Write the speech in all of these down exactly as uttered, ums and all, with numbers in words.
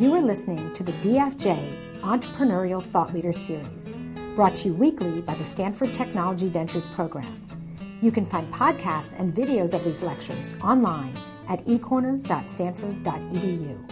You are listening to the D F J Entrepreneurial Thought Leaders Series, brought to you weekly by the Stanford Technology Ventures Program. You can find podcasts and videos of these lectures online at e corner dot stanford dot e d u.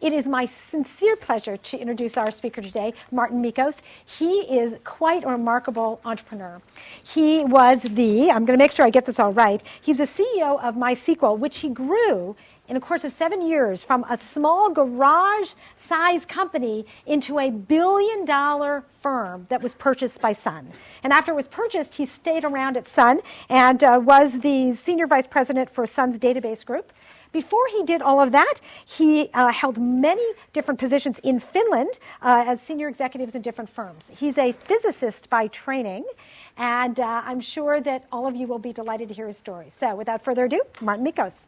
It is my sincere pleasure to introduce our speaker today, Mårten Mickos. He is quite a remarkable entrepreneur. He was the, I'm going to make sure I get this all right, he was the C E O of MySQL, which he grew in a course of seven years from a small garage-sized company into a billion-dollar firm that was purchased by Sun. And after it was purchased, he stayed around at Sun and uh, was the senior vice president for Sun's database group. Before he did all of that, he uh, held many different positions in Finland uh, as senior executives in different firms. He's a physicist by training, and uh, I'm sure that all of you will be delighted to hear his story. So without further ado, Mårten Mickos.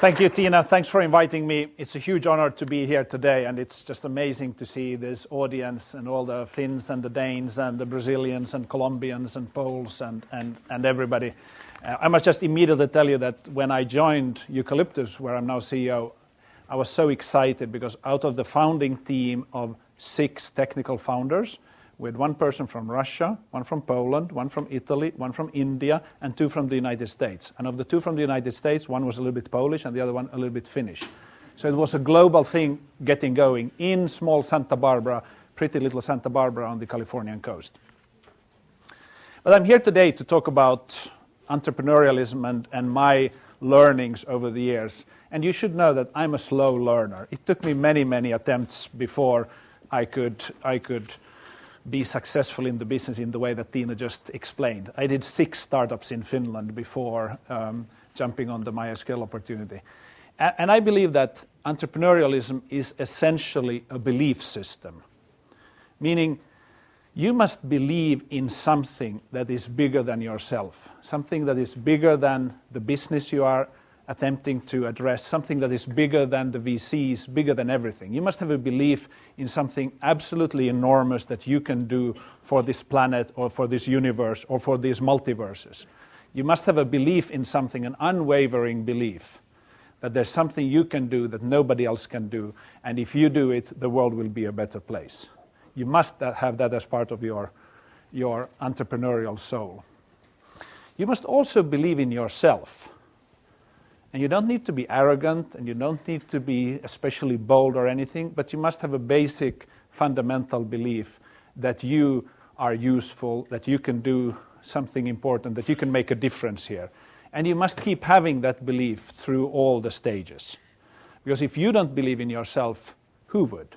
Thank you, Tina. Thanks for inviting me. It's a huge honor to be here today, and it's just amazing to see this audience and all the Finns and the Danes and the Brazilians and Colombians and Poles and, and, and everybody. Uh, I must just immediately tell you that when I joined Eucalyptus, where I'm now C E O, I was so excited because out of the founding team of six technical founders, we had one person from Russia, one from Poland, one from Italy, one from India, and two from the United States. And of the two from the United States, one was a little bit Polish and the other one a little bit Finnish. So it was a global thing getting going in small Santa Barbara, pretty little Santa Barbara on the Californian coast. But I'm here today to talk about entrepreneurialism and, and my learnings over the years. And you should know that I'm a slow learner. It took me many, many attempts before I could I could... be successful in the business in the way that Tina just explained. I did six startups in Finland before um, jumping on the MySQL opportunity. A- and I believe that entrepreneurialism is essentially a belief system, meaning you must believe in something that is bigger than yourself, something that is bigger than the business you are attempting to address, something that is bigger than the V Cs, bigger than everything. You must have a belief in something absolutely enormous that you can do for this planet or for this universe or for these multiverses. You must have a belief in something, an unwavering belief, that there's something you can do that nobody else can do, and if you do it, the world will be a better place. You must have that as part of your, your entrepreneurial soul. You must also believe in yourself. And you don't need to be arrogant, and you don't need to be especially bold or anything, but you must have a basic fundamental belief that you are useful, that you can do something important, that you can make a difference here. And you must keep having that belief through all the stages. Because if you don't believe in yourself, who would?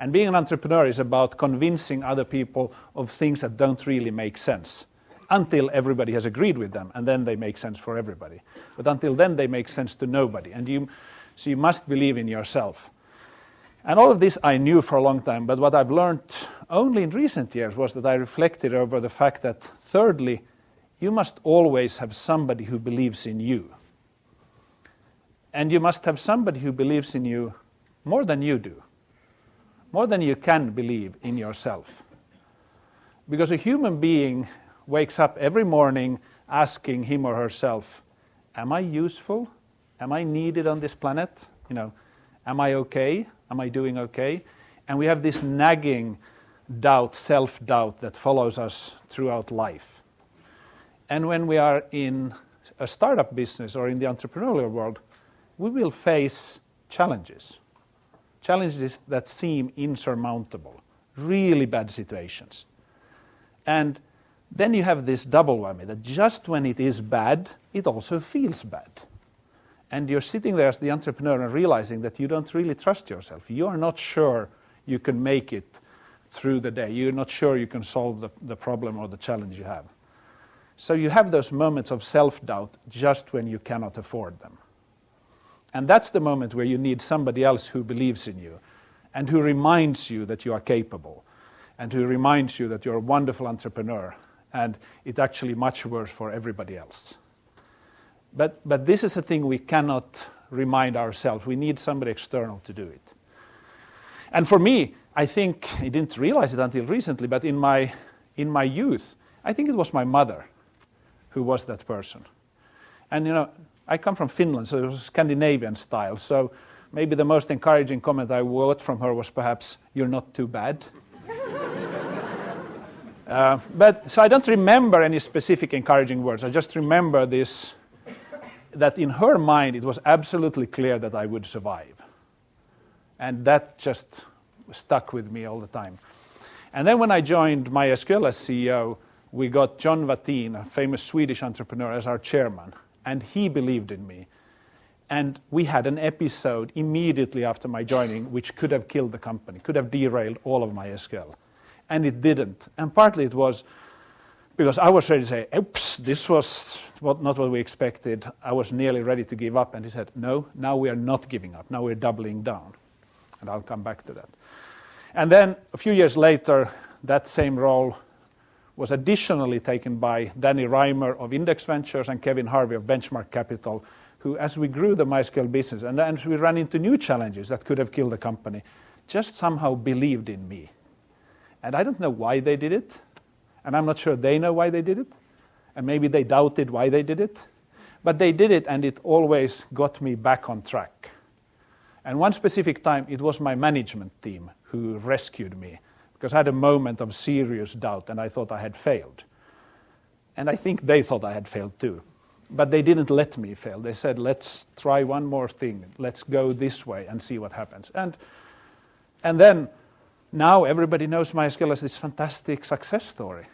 And being an entrepreneur is about convincing other people of things that don't really make sense, until everybody has agreed with them, and then they make sense for everybody. But until then, they make sense to nobody. And you, so you must believe in yourself. And all of this I knew for a long time, but what I've learned only in recent years was that I reflected over the fact that, thirdly, you must always have somebody who believes in you. And you must have somebody who believes in you more than you do, more than you can believe in yourself. Because a human being wakes up every morning asking him or herself, am I useful? Am I needed on this planet? You know, am I okay? Am I doing okay? And we have this nagging doubt, self-doubt that follows us throughout life. And when we are in a startup business or in the entrepreneurial world, we will face challenges, challenges that seem insurmountable, really bad situations. And then you have this double whammy, that just when it is bad, it also feels bad. And you're sitting there as the entrepreneur and realizing that you don't really trust yourself. You are not sure you can make it through the day. You're not sure you can solve the, the problem or the challenge you have. So you have those moments of self-doubt just when you cannot afford them. And that's the moment where you need somebody else who believes in you and who reminds you that you are capable and who reminds you that you're a wonderful entrepreneur. And it's actually much worse for everybody else. But but this is a thing we cannot remind ourselves. We need somebody external to do it. And for me, I think, I didn't realize it until recently, but in my in my youth, I think it was my mother who was that person. And, you know, I come from Finland, so it was Scandinavian style. So maybe the most encouraging comment I got from her was perhaps, "You're not too bad." uh, but so I don't remember any specific encouraging words. I just remember this, that in her mind it was absolutely clear that I would survive. And that just stuck with me all the time. And then when I joined MySQL as C E O, we got John Vatine, a famous Swedish entrepreneur, as our chairman. And he believed in me. And we had an episode immediately after my joining which could have killed the company, could have derailed all of MySQL. And it didn't. And partly it was because I was ready to say, oops, this was what, not what we expected. I was nearly ready to give up. And he said, no, now we are not giving up. Now we're doubling down. And I'll come back to that. And then a few years later, that same role was additionally taken by Danny Reimer of Index Ventures and Kevin Harvey of Benchmark Capital, who, as we grew the MySQL business and as we ran into new challenges that could have killed the company, just somehow believed in me. And I don't know why they did it, and I'm not sure they know why they did it, and maybe they doubted why they did it, but they did it, and it always got me back on track. And one specific time, it was my management team who rescued me, because I had a moment of serious doubt, and I thought I had failed. And I think they thought I had failed too. But they didn't let me fail. They said, let's try one more thing. Let's go this way and see what happens. And, and then, now everybody knows MySQL as this fantastic success story.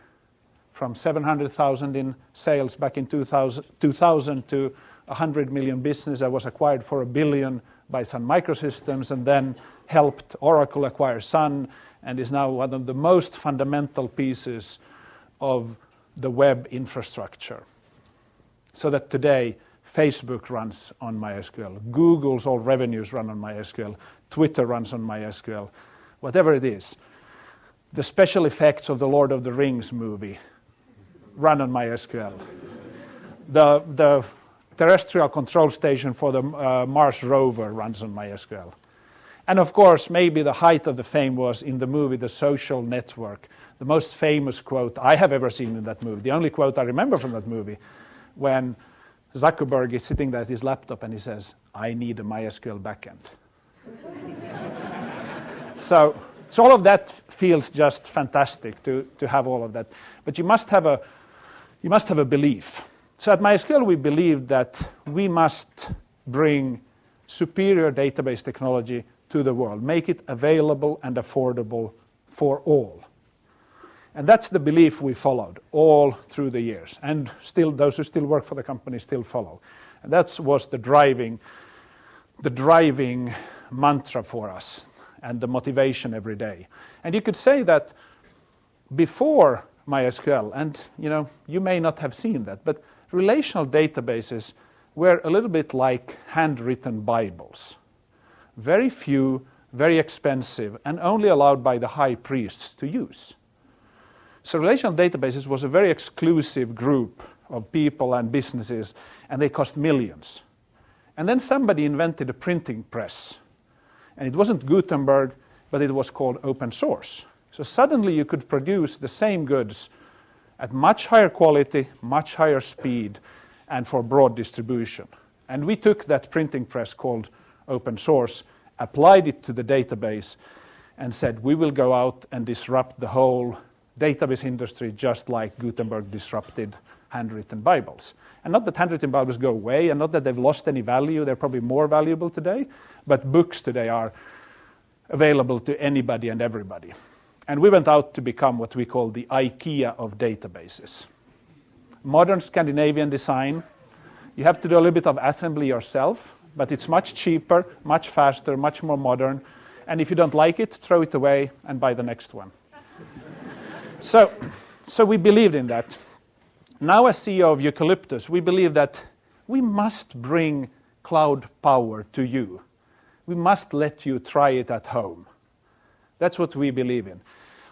From seven hundred thousand in sales back in two thousand to one hundred million business that was acquired for a billion by Sun Microsystems and then helped Oracle acquire Sun and is now one of the most fundamental pieces of the web infrastructure. So that today, Facebook runs on MySQL. Google's all revenues run on MySQL. Twitter runs on MySQL. Whatever it is, the special effects of the Lord of the Rings movie run on MySQL. The, the terrestrial control station for the uh, Mars rover runs on MySQL. And of course, maybe the height of the fame was in the movie The Social Network. The most famous quote I have ever seen in that movie, the only quote I remember from that movie, when Zuckerberg is sitting there at his laptop and he says, I need a MySQL backend. So, so all of that feels just fantastic to, to have all of that. But you must have a, you must have a belief. So at MySQL we believe that we must bring superior database technology to the world, make it available and affordable for all. And that's the belief we followed all through the years. And still, those who still work for the company still follow. And that was the driving, the driving mantra for us. And the motivation every day. And you could say that before MySQL, and you know, you may not have seen that, but relational databases were a little bit like handwritten Bibles. Very few, very expensive, and only allowed by the high priests to use. So relational databases was a very exclusive group of people and businesses, and they cost millions. And then somebody invented a printing press. And it wasn't Gutenberg, but it was called open source. So suddenly you could produce the same goods at much higher quality, much higher speed, and for broad distribution. And we took that printing press called open source, applied it to the database, and said, we will go out and disrupt the whole database industry just like Gutenberg disrupted handwritten Bibles. And not that handwritten Bibles go away, and not that they've lost any value, they're probably more valuable today, but books today are available to anybody and everybody. And we went out to become what we call the IKEA of databases. Modern Scandinavian design, you have to do a little bit of assembly yourself, but it's much cheaper, much faster, much more modern, and if you don't like it, throw it away and buy the next one. so, so we believed in that. Now as C E O of Eucalyptus, we believe that we must bring cloud power to you. We must let you try it at home. That's what we believe in.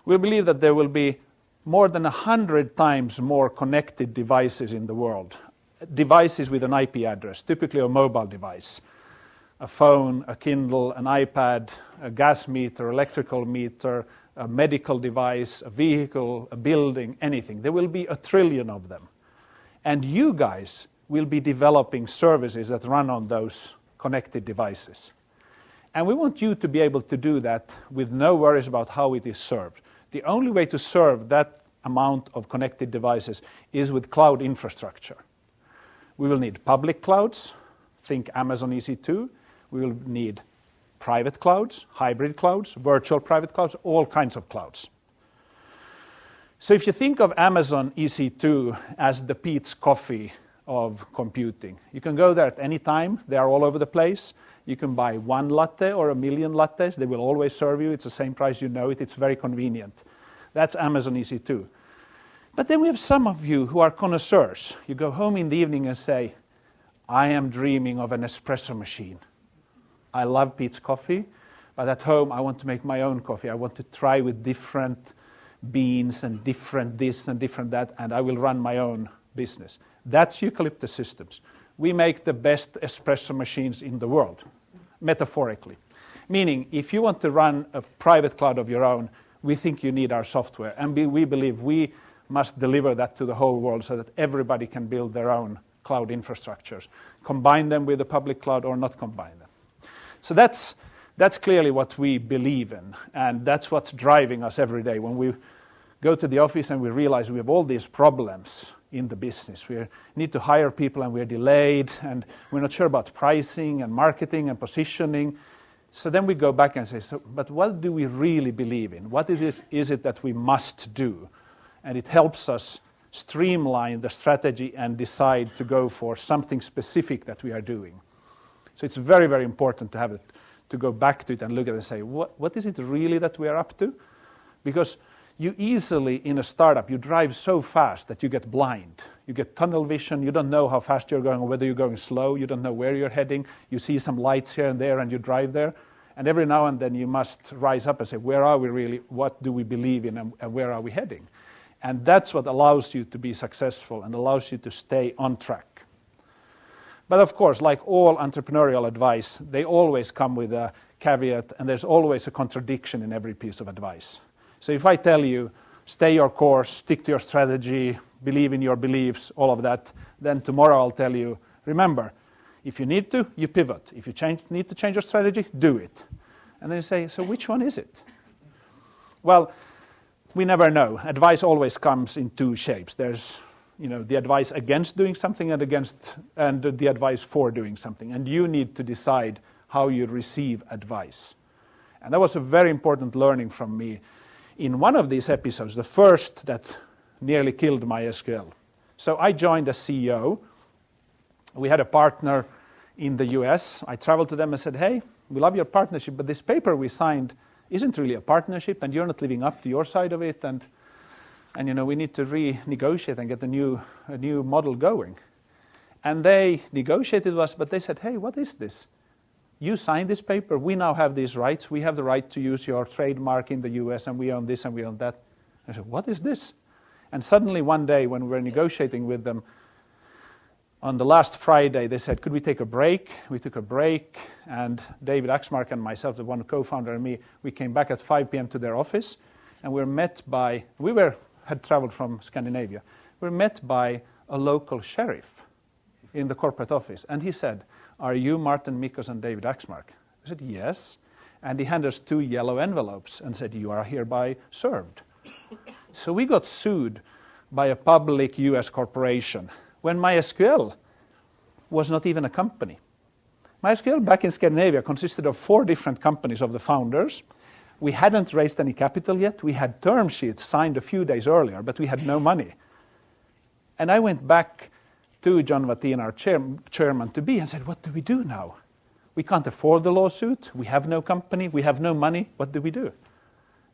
We believe that there will be more than one hundred times more connected devices in the world. Devices with an I P address, typically a mobile device. A phone, a Kindle, an iPad, a gas meter, electrical meter, a medical device, a vehicle, a building, anything. There will be a trillion of them. And you guys will be developing services that run on those connected devices. And we want you to be able to do that with no worries about how it is served. The only way to serve that amount of connected devices is with cloud infrastructure. We will need public clouds, think Amazon E C two. We will need private clouds, hybrid clouds, virtual private clouds, all kinds of clouds. So if you think of Amazon E C two as the Pete's coffee of computing, you can go there at any time. They are all over the place. You can buy one latte or a million lattes. They will always serve you. It's the same price, you know it. It's very convenient. That's Amazon E C two. But then we have some of you who are connoisseurs. You go home in the evening and say, I am dreaming of an espresso machine. I love Pete's coffee, but at home I want to make my own coffee. I want to try with different beans and different this and different that, and I will run my own business. That's Eucalyptus Systems. We make the best espresso machines in the world, metaphorically. Meaning, if you want to run a private cloud of your own, we think you need our software, and we believe we must deliver that to the whole world so that everybody can build their own cloud infrastructures, combine them with the public cloud or not combine them. So that's, that's clearly what we believe in, and that's what's driving us every day. When we go to the office and we realize we have all these problems in the business. We need to hire people and we're delayed, and we're not sure about pricing and marketing and positioning. So then we go back and say, so, but what do we really believe in? What it is, is it that we must do? And it helps us streamline the strategy and decide to go for something specific that we are doing. So it's very, very important to have it, to go back to it and look at it and say, what, what is it really that we are up to? Because you easily, in a startup, you drive so fast that you get blind. You get tunnel vision. You don't know how fast you're going or whether you're going slow. You don't know where you're heading. You see some lights here and there, and you drive there. And every now and then you must rise up and say, where are we really? What do we believe in, and, and where are we heading? And that's what allows you to be successful and allows you to stay on track. But of course, like all entrepreneurial advice, they always come with a caveat, and there's always a contradiction in every piece of advice. So if I tell you, stay your course, stick to your strategy, believe in your beliefs, all of that, then tomorrow I'll tell you, remember, if you need to, you pivot. If you change, need to change your strategy, do it. And then you say, so which one is it? Well, we never know. Advice always comes in two shapes. There's, you know, the advice against doing something and against, and the advice for doing something. And you need to decide how you receive advice. And that was a very important learning from me. In one of these episodes, the first that nearly killed MySQL. So I joined as C E O. We had a partner in the U S. I traveled to them and said, hey, we love your partnership, but this paper we signed isn't really a partnership, and you're not living up to your side of it, and, and you know, we need to renegotiate and get a new, a new model going. And they negotiated with us, but they said, hey, what is this? You signed this paper, we now have these rights, we have the right to use your trademark in the U S, and we own this and we own that. I said, what is this? And suddenly one day when we were negotiating with them, on the last Friday they said, could we take a break? We took a break, and David Axmark and myself, the one co-founder and me, we came back at five p.m. to their office, and we were met by, we were had traveled from Scandinavia, we were met by a local sheriff in the corporate office, and he said, are you Mårten Mickos and David Axmark? I said, yes. And he handed us two yellow envelopes and said, you are hereby served. So we got sued by a public U S corporation when MySQL was not even a company. MySQL back in Scandinavia consisted of four different companies of the founders. We hadn't raised any capital yet. We had term sheets signed a few days earlier, but we had no money. And I went back to John Vatine, our chair, chairman-to-be, and said, what do we do now? We can't afford the lawsuit, we have no company, we have no money, what do we do?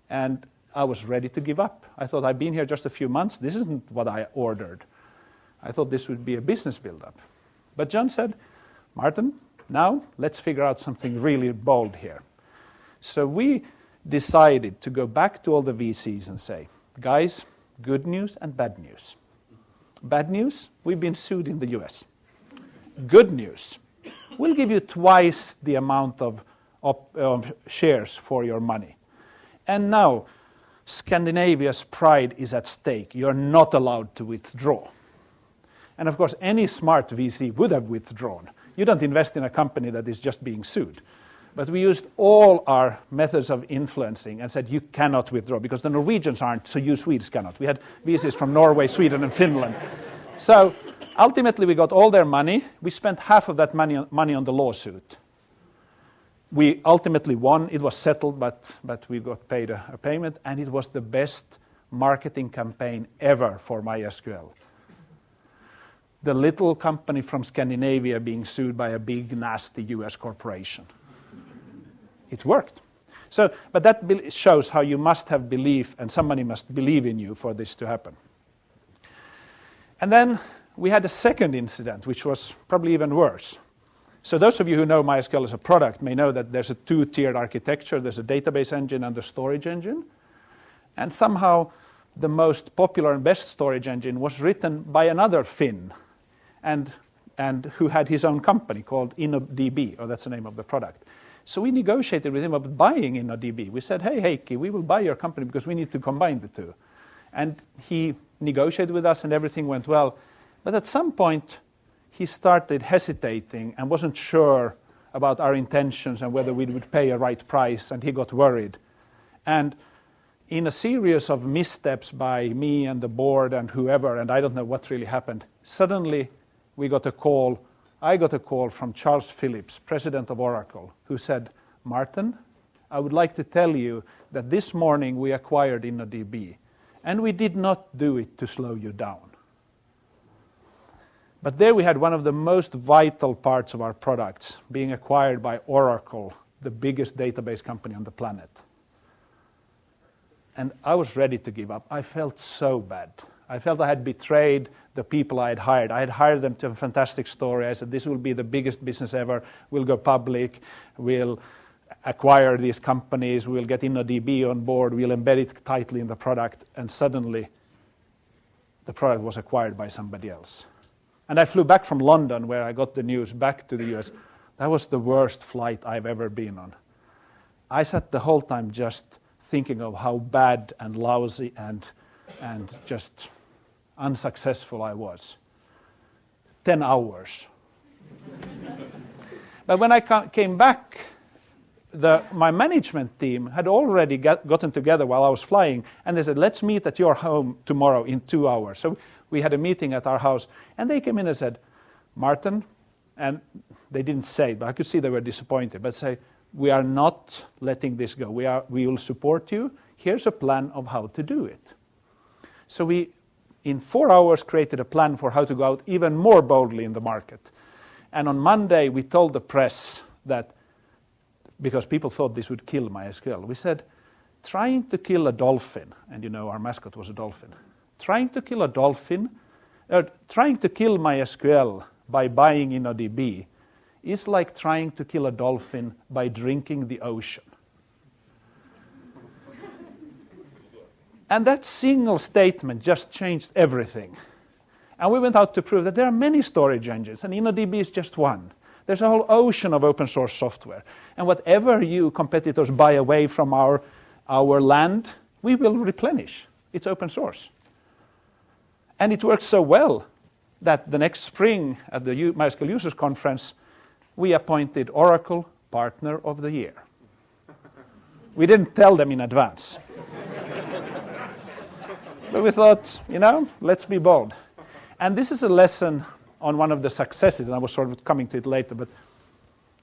And I was ready to give up. I thought, I've been here just a few months, this isn't what I ordered. I thought this would be a business build-up. But John said, Mårten, now let's figure out something really bold here. So we decided to go back to all the V Cs and say, guys, good news and bad news. Bad news, we've been sued in the U S. Good news, we'll give you twice the amount of, op- of shares for your money. And now, Scandinavia's pride is at stake. You're not allowed to withdraw. And of course, any smart V C would have withdrawn. You don't invest in a company that is just being sued. But we used all our methods of influencing and said, you cannot withdraw, because the Norwegians aren't, so you Swedes cannot. We had V Cs from Norway, Sweden, and Finland. So ultimately, we got all their money. We spent half of that money on, money on the lawsuit. We ultimately won. It was settled, but, but we got paid a, a payment. And it was the best marketing campaign ever for MySQL. The little company from Scandinavia being sued by a big, nasty U S corporation. It worked. So, but that be- shows how you must have belief, and somebody must believe in you for this to happen. And then we had a second incident, which was probably even worse. So those of you who know MySQL as a product may know that there's a two-tiered architecture. There's a database engine and a storage engine. And somehow the most popular and best storage engine was written by another Finn, and, and who had his own company called InnoDB, or that's the name of the product. So we negotiated with him about buying InnoDB. We said, hey, Heike, we will buy your company because we need to combine the two. And he negotiated with us, and everything went well. But at some point, he started hesitating and wasn't sure about our intentions and whether we would pay a right price, and he got worried. And in a series of missteps by me and the board and whoever, and I don't know what really happened, suddenly we got a call. I got a call from Charles Phillips, president of Oracle, who said, Mårten, I would like to tell you that this morning we acquired InnoDB, and we did not do it to slow you down. But there we had one of the most vital parts of our products being acquired by Oracle, the biggest database company on the planet. And I was ready to give up. I felt so bad. I felt I had betrayed the people I had hired. I had hired them to have a fantastic story. I said, this will be the biggest business ever. We'll go public. We'll acquire these companies. We'll get InnoDB on board. We'll embed it tightly in the product. And suddenly, the product was acquired by somebody else. And I flew back from London, where I got the news, back to the U S. That was the worst flight I've ever been on. I sat the whole time just thinking of how bad and lousy and and just unsuccessful I was. Ten hours. But when I ca- came back, the, my management team had already got, gotten together while I was flying, and they said, let's meet at your home tomorrow in two hours. So we had a meeting at our house, and they came in and said, Mårten, and they didn't say it, but I could see they were disappointed, but say, we are not letting this go. We are. We will support you. Here's a plan of how to do it. So we, in four hours, created a plan for how to go out even more boldly in the market. And on Monday, we told the press that, because people thought this would kill MySQL, we said, trying to kill a dolphin, and you know our mascot was a dolphin, trying to kill a dolphin, or trying to kill MySQL by buying InnoDB is like trying to kill a dolphin by drinking the ocean. And that single statement just changed everything. And we went out to prove that there are many storage engines, and InnoDB is just one. There's a whole ocean of open source software. And whatever you competitors buy away from our, our land, we will replenish. It's open source. And it worked so well that the next spring at the MySQL Users Conference, we appointed Oracle Partner of the Year. We didn't tell them in advance. But we thought, you know, let's be bold. And this is a lesson on one of the successes, and I was sort of coming to it later, but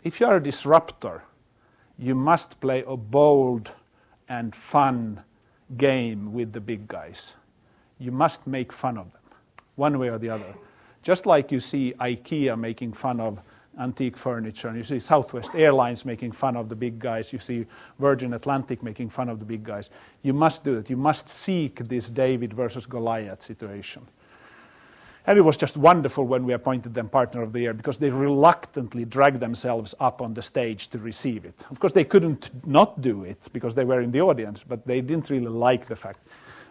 if you are a disruptor, you must play a bold and fun game with the big guys. You must make fun of them, one way or the other. Just like you see IKEA making fun of antique furniture, and you see Southwest Airlines making fun of the big guys, you see Virgin Atlantic making fun of the big guys. You must do it. You must seek this David versus Goliath situation. And it was just wonderful when we appointed them Partner of the Year, because they reluctantly dragged themselves up on the stage to receive it. Of course, they couldn't not do it because they were in the audience, but they didn't really like the fact.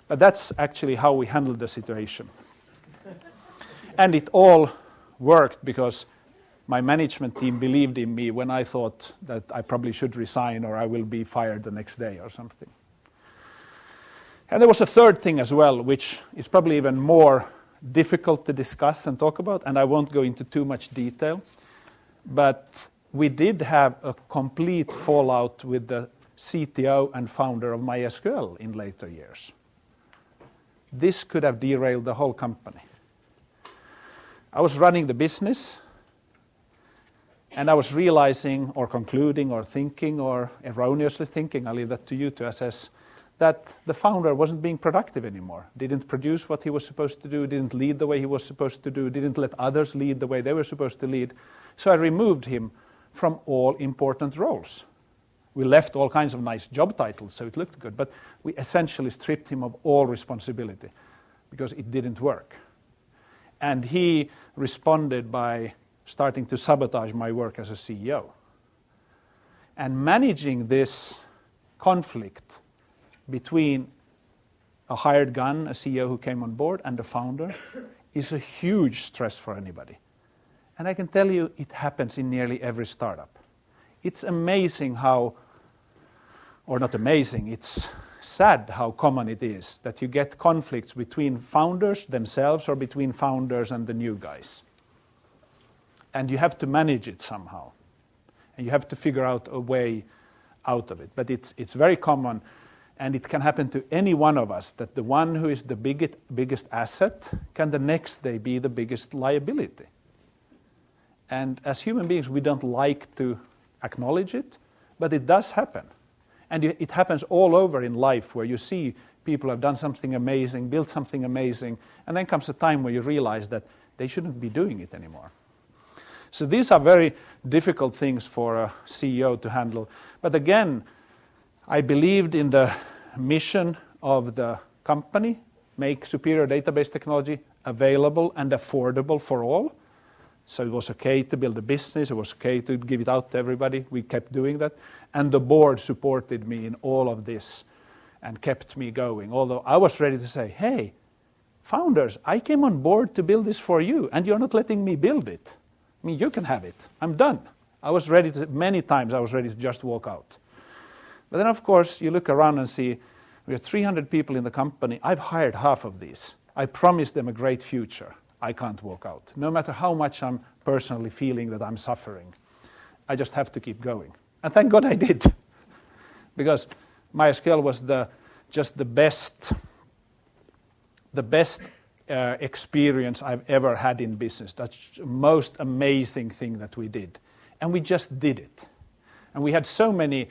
But that's actually how we handled the situation. And it all worked because my management team believed in me when I thought that I probably should resign or I will be fired the next day or something. And there was a third thing as well, which is probably even more difficult to discuss and talk about, and I won't go into too much detail. But we did have a complete fallout with the C T O and founder of MySQL in later years. This could have derailed the whole company. I was running the business, and I was realizing or concluding or thinking or erroneously thinking, I leave that to you to assess, that the founder wasn't being productive anymore, didn't produce what he was supposed to do, didn't lead the way he was supposed to do, didn't let others lead the way they were supposed to lead. So I removed him from all important roles. We left all kinds of nice job titles, so it looked good, but we essentially stripped him of all responsibility because it didn't work. And he responded by starting to sabotage my work as a C E O. And managing this conflict between a hired gun, a C E O who came on board, and the founder is a huge stress for anybody. And I can tell you it happens in nearly every startup. It's amazing how, or not amazing, it's sad how common it is that you get conflicts between founders themselves or between founders and the new guys. And you have to manage it somehow. And you have to figure out a way out of it. But it's, it's very common, and it can happen to any one of us, that the one who is the biggest, biggest asset can the next day be the biggest liability. And as human beings, we don't like to acknowledge it, but it does happen. And it happens all over in life, where you see people have done something amazing, built something amazing, and then comes a time where you realize that they shouldn't be doing it anymore. So these are very difficult things for a C E O to handle. But again, I believed in the mission of the company, make superior database technology available and affordable for all. So it was okay to build a business, it was okay to give it out to everybody, we kept doing that. And the board supported me in all of this and kept me going. Although I was ready to say, hey, founders, I came on board to build this for you, and you're not letting me build it. I mean, you can have it, I'm done. I was ready to, many times I was ready to just walk out. But then of course, you look around and see, we have three hundred people in the company, I've hired half of these. I promised them a great future. I can't walk out. No matter how much I'm personally feeling that I'm suffering, I just have to keep going. And thank God I did. Because MySQL was the, just the best, the best uh, experience I've ever had in business. That's the most amazing thing that we did. And we just did it. And we had so many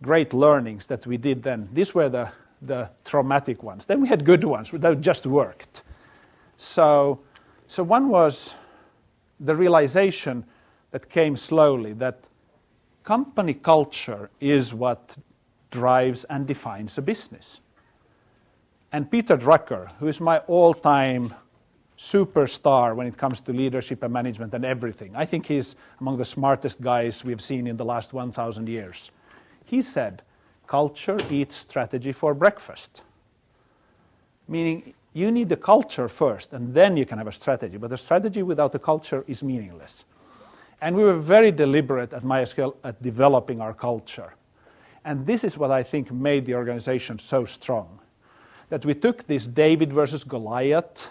great learnings that we did then. These were the, the traumatic ones. Then we had good ones that just worked. So... So one was the realization that came slowly that company culture is what drives and defines a business. And Peter Drucker, who is my all-time superstar when it comes to leadership and management and everything, I think he's among the smartest guys we've seen in the last one thousand years. He said, culture eats strategy for breakfast. Meaning, you need the culture first, and then you can have a strategy. But a strategy without a culture is meaningless. And we were very deliberate at MySQL at developing our culture. And this is what I think made the organization so strong. That we took this David versus Goliath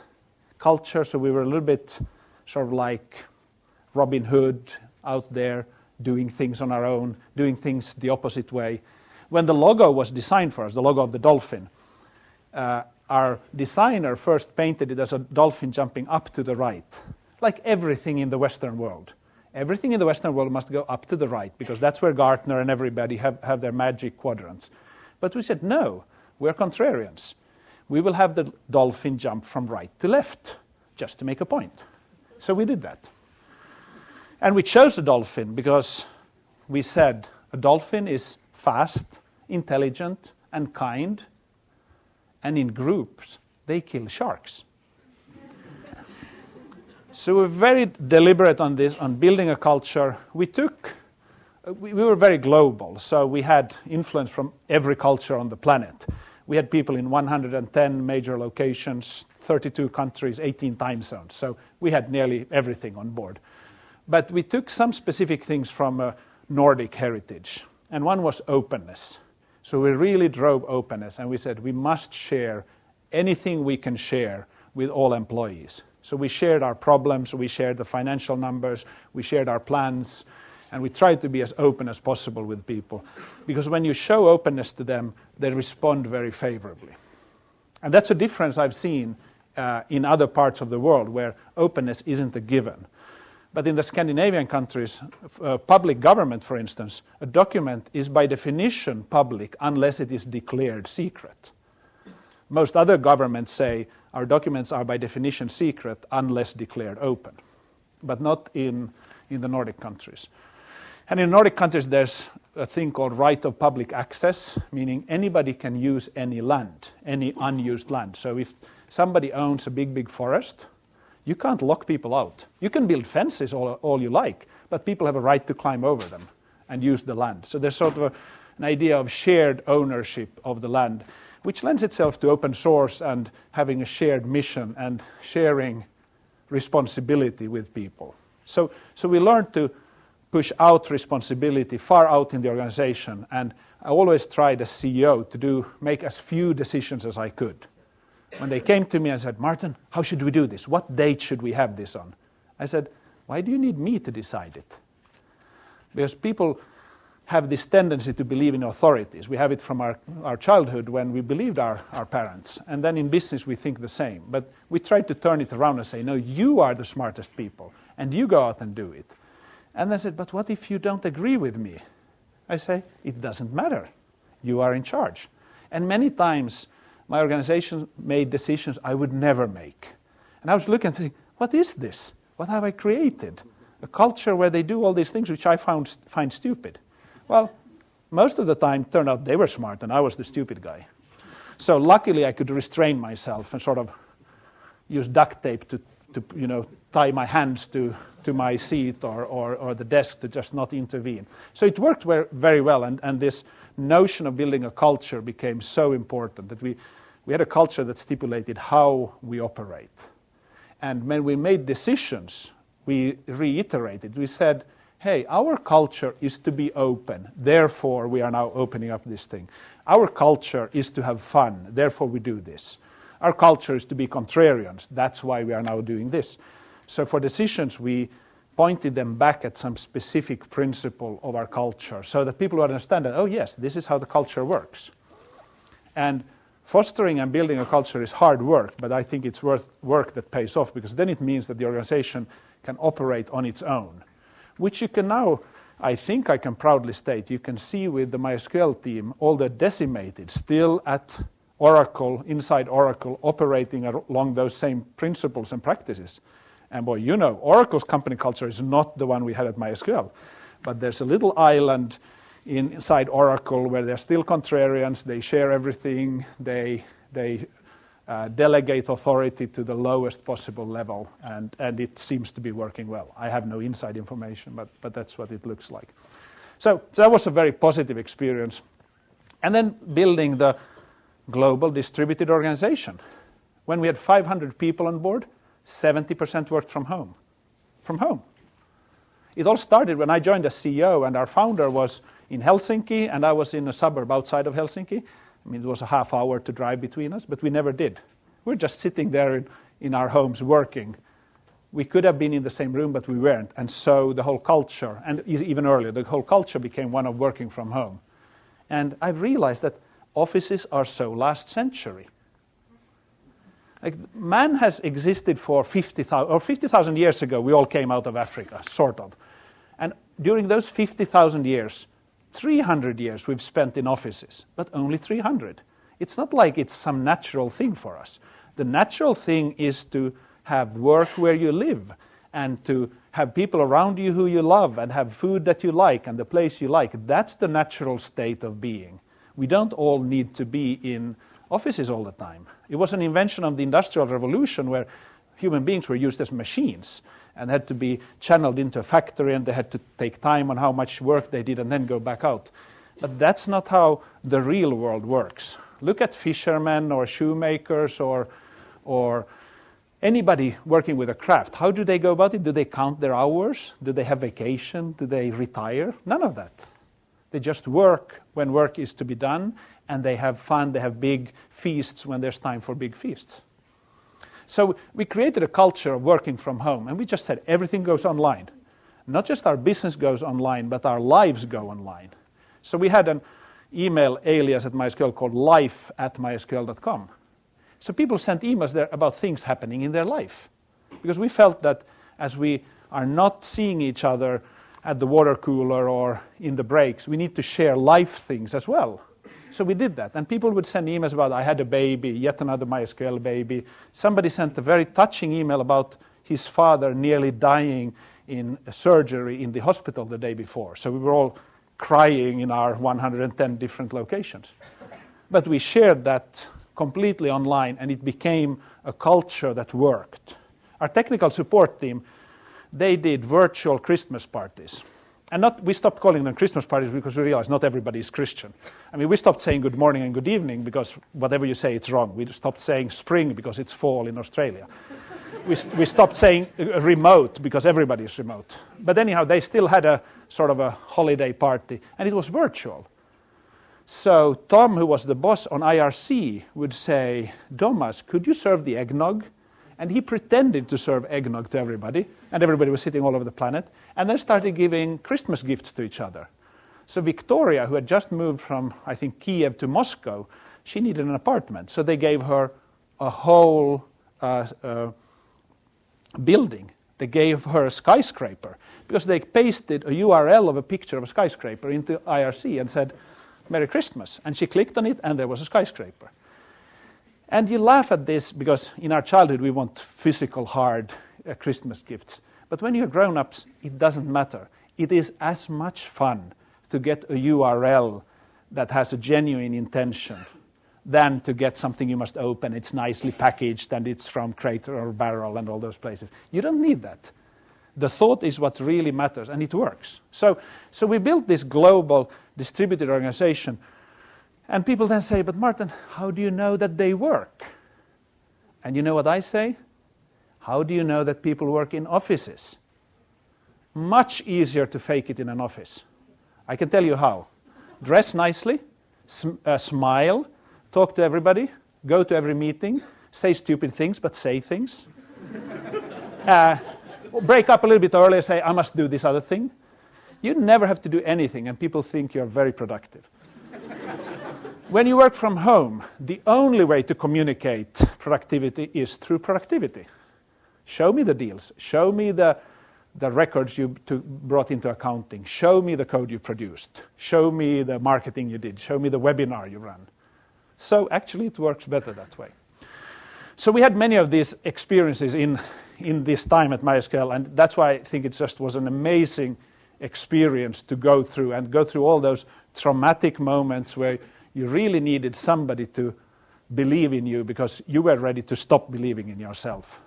culture, so we were a little bit sort of like Robin Hood out there, doing things on our own, doing things the opposite way. When the logo was designed for us, the logo of the dolphin, uh, our designer first painted it as a dolphin jumping up to the right, like everything in the Western world. Everything in the Western world must go up to the right, because that's where Gartner and everybody have, have their magic quadrants. But we said, no, we're contrarians. We will have the dolphin jump from right to left, just to make a point. So we did that. And we chose a dolphin because we said a dolphin is fast, intelligent, and kind, and in groups, they kill sharks. So we're very deliberate on this, on building a culture. We took, we, we were very global, so we had influence from every culture on the planet. We had people in one hundred ten major locations, thirty-two countries, eighteen time zones, so we had nearly everything on board. But we took some specific things from a Nordic heritage, and one was openness. So we really drove openness, and we said we must share anything we can share with all employees. So we shared our problems, we shared the financial numbers, we shared our plans, and we tried to be as open as possible with people. Because when you show openness to them, they respond very favorably. And that's a difference I've seen uh, in other parts of the world where openness isn't a given. But in the Scandinavian countries, uh, public government, for instance, a document is by definition public unless it is declared secret. Most other governments say our documents are by definition secret unless declared open, but not in, in the Nordic countries. And in Nordic countries, there's a thing called right of public access, meaning anybody can use any land, any unused land. So if somebody owns a big, big forest, you can't lock people out. You can build fences all, all you like, but people have a right to climb over them and use the land. So there's sort of a, an idea of shared ownership of the land, which lends itself to open source and having a shared mission and sharing responsibility with people. So, so we learned to push out responsibility far out in the organization, and I always tried as C E O to do make as few decisions as I could. When they came to me and said, "Mårten, how should we do this? What date should we have this on?" I said, "Why do you need me to decide it?" Because people have this tendency to believe in authorities. We have it from our, our childhood when we believed our, our parents. And then in business we think the same. But we try to turn it around and say, no, you are the smartest people, and you go out and do it. And I said, but what if you don't agree with me? I say, it doesn't matter. You are in charge. And many times my organization made decisions I would never make. And I was looking and saying, what is this? What have I created? A culture where they do all these things which I found, find stupid. Well, most of the time, it turned out they were smart and I was the stupid guy. So luckily, I could restrain myself and sort of use duct tape to, to you know, tie my hands to, to my seat or, or, or the desk to just not intervene. So it worked very well, and, and this notion of building a culture became so important that we, we had a culture that stipulated how we operate. And when we made decisions, we reiterated. We said, hey, our culture is to be open, therefore we are now opening up this thing. Our culture is to have fun, therefore we do this. Our culture is to be contrarians, that's why we are now doing this. So for decisions, we pointed them back at some specific principle of our culture, so that people would understand that, oh yes, this is how the culture works. And fostering and building a culture is hard work, but I think it's worth work that pays off, because then it means that the organization can operate on its own. Which you can now, I think I can proudly state, you can see with the MySQL team, although decimated, still at Oracle, inside Oracle, operating along those same principles and practices. And boy, you know, Oracle's company culture is not the one we had at MySQL. But there's a little island inside Oracle where they're still contrarians, they share everything, they they uh, delegate authority to the lowest possible level, and, and it seems to be working well. I have no inside information, but, but that's what it looks like. So, so that was a very positive experience. And then building the global distributed organization. When we had five hundred people on board, seventy percent worked from home. From home. It all started when I joined as C E O, and our founder was in Helsinki, and I was in a suburb outside of Helsinki. I mean, it was a half hour to drive between us, but we never did. We're just sitting there in, in our homes working. We could have been in the same room, but we weren't. And so the whole culture, and even earlier, the whole culture became one of working from home. And I've realized that offices are so last century. Like, man has existed for fifty thousand, or fifty thousand years ago, we all came out of Africa, sort of. And during those fifty thousand years, three hundred years we've spent in offices, but only three hundred. It's not like it's some natural thing for us. The natural thing is to have work where you live, and to have people around you who you love, and have food that you like, and the place you like. That's the natural state of being. We don't all need to be in offices all the time. It was an invention of the Industrial Revolution where human beings were used as machines and had to be channeled into a factory, and they had to take time on how much work they did and then go back out. But that's not how the real world works. Look at fishermen or shoemakers or, or anybody working with a craft. How do they go about it? Do they count their hours? Do they have vacation? Do they retire? None of that. They just work when work is to be done, and they have fun, they have big feasts when there's time for big feasts. So we created a culture of working from home, and we just said everything goes online. Not just our business goes online, but our lives go online. So we had an email alias at MySQL called life at mysql dot com. So people sent emails there about things happening in their life, because we felt that as we are not seeing each other at the water cooler or in the breaks, we need to share life things as well. So we did that, and people would send emails about, I had a baby, yet another MySQL baby. Somebody sent a very touching email about his father nearly dying in a surgery in the hospital the day before. So we were all crying in our one hundred ten different locations. But we shared that completely online, and it became a culture that worked. Our technical support team, they did virtual Christmas parties. And not, we stopped calling them Christmas parties because we realized not everybody is Christian. I mean, we stopped saying good morning and good evening because whatever you say, it's wrong. We stopped saying spring because it's fall in Australia. we, we stopped saying remote because everybody is remote. But anyhow, they still had a sort of a holiday party, and it was virtual. So Tom, who was the boss on I R C, would say, Domas, could you serve the eggnog? And he pretended to serve eggnog to everybody, and everybody was sitting all over the planet, and then started giving Christmas gifts to each other. So Victoria, who had just moved from, I think, Kiev to Moscow, she needed an apartment. So they gave her a whole uh, uh, building. They gave her a skyscraper, because they pasted a U R L of a picture of a skyscraper into I R C and said, Merry Christmas. And she clicked on it, and there was a skyscraper. And you laugh at this because in our childhood we want physical, hard uh, Christmas gifts. But when you're grown-ups, it doesn't matter. It is as much fun to get a U R L that has a genuine intention than to get something you must open. It's nicely packaged and it's from Crate or Barrel and all those places. You don't need that. The thought is what really matters, and it works. So, so we built this global distributed organization. And people then say, but Mårten, how do you know that they work? And you know what I say? How do you know that people work in offices? Much easier to fake it in an office. I can tell you how. Dress nicely, sm- uh, smile, talk to everybody, go to every meeting, say stupid things, but say things. uh, break up a little bit earlier, say, I must do this other thing. You never have to do anything, and people think you're very productive. When you work from home, the only way to communicate productivity is through productivity. Show me the deals. Show me the, the records you to brought into accounting. Show me the code you produced. Show me the marketing you did. Show me the webinar you ran. So actually it works better that way. So we had many of these experiences in, in this time at MySQL, and that's why I think it just was an amazing experience to go through and go through all those traumatic moments where you really needed somebody to believe in you because you were ready to stop believing in yourself.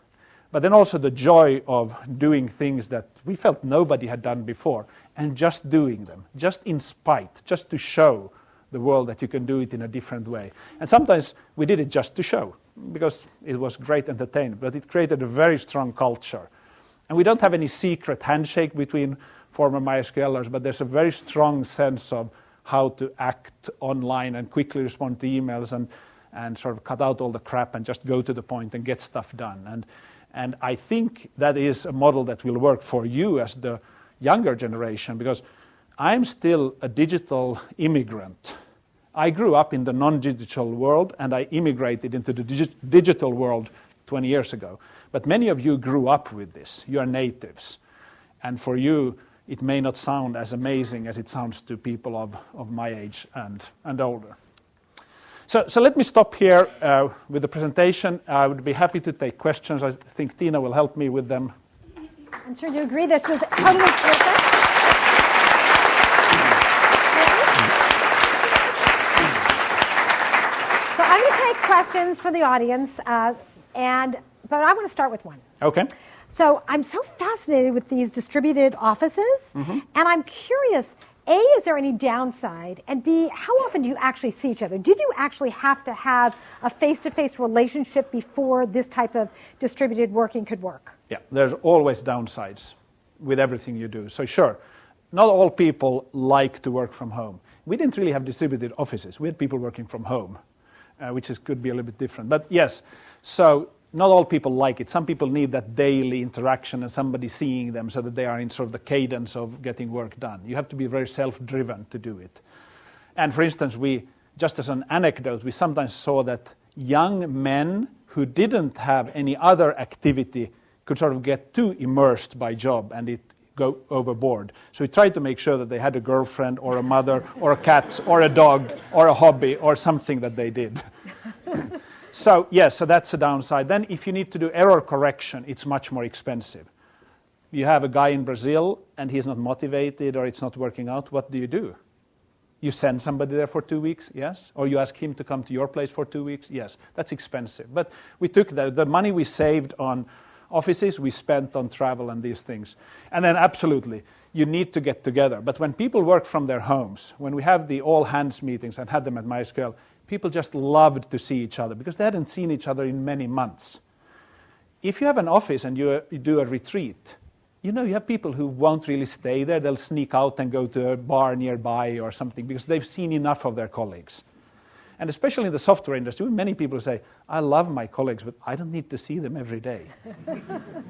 But then also the joy of doing things that we felt nobody had done before and just doing them, just in spite, just to show the world that you can do it in a different way. And sometimes we did it just to show because it was great entertainment, but it created a very strong culture. And we don't have any secret handshake between former MySQLers, but there's a very strong sense of how to act online and quickly respond to emails and, and sort of cut out all the crap and just go to the point and get stuff done. And, and I think that is a model that will work for you as the younger generation, because I'm still a digital immigrant. I grew up in the non-digital world, and I immigrated into the digi- digital world twenty years ago. But many of you grew up with this. You are natives. And for you, it may not sound as amazing as it sounds to people of, of my age and, and older. So, so let me stop here uh, with the presentation. I would be happy to take questions. I think Tina will help me with them. I'm sure you agree this was totally terrific. So I'm going to take questions from the audience, uh, and but I want to start with one. Okay. So I'm so fascinated with these distributed offices, mm-hmm. and I'm curious, A, is there any downside? And B, how often do you actually see each other? Did you actually have to have a face-to-face relationship before this type of distributed working could work? Yeah, there's always downsides with everything you do. So sure, not all people like to work from home. We didn't really have distributed offices. We had people working from home, uh, which is, could be a little bit different. But yes, so not all people like it. Some people need that daily interaction and somebody seeing them so that they are in sort of the cadence of getting work done. You have to be very self-driven to do it. And for instance, we, just as an anecdote, we sometimes saw that young men who didn't have any other activity could sort of get too immersed by job and it go overboard. So we tried to make sure that they had a girlfriend or a mother or a cat or a dog or a hobby or something that they did. So yes, so that's a downside. Then if you need to do error correction, it's much more expensive. You have a guy in Brazil and he's not motivated or it's not working out, what do you do? You send somebody there for two weeks, yes? Or you ask him to come to your place for two weeks, yes. That's expensive. But we took the, the money we saved on offices, we spent on travel and these things. And then absolutely, you need to get together. But when people work from their homes, when we have the all-hands meetings, and had them at MySQL, people just loved to see each other because they hadn't seen each other in many months. If you have an office and you, you do a retreat, you know you have people who won't really stay there. They'll sneak out and go to a bar nearby or something because they've seen enough of their colleagues. And especially in the software industry, many people say, I love my colleagues, but I don't need to see them every day.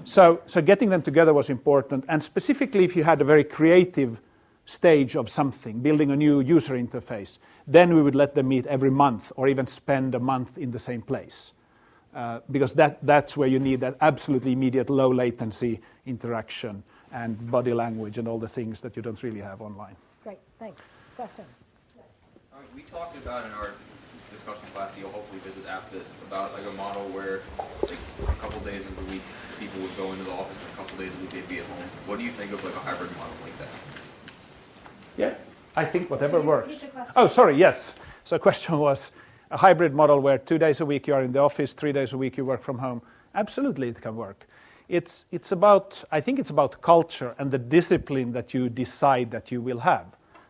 so, so getting them together was important. And specifically if you had a very creative stage of something, building a new user interface, then we would let them meet every month or even spend a month in the same place. Uh, because that, that's where you need that absolutely immediate low latency interaction and body language and all the things that you don't really have online. Great, thanks. Question? All right, we talked about in our discussion class that you'll hopefully visit after this about like a model where like a couple days of the week people would go into the office and a couple days of the week they'd be at home. What do you think of like a hybrid model like that? Yeah, I think whatever works. Oh, sorry, yes. So the question was a hybrid model where two days a week you are in the office, three days a week you work from home. Absolutely it can work. It's, it's about, I think it's about culture and the discipline that you decide that you will have.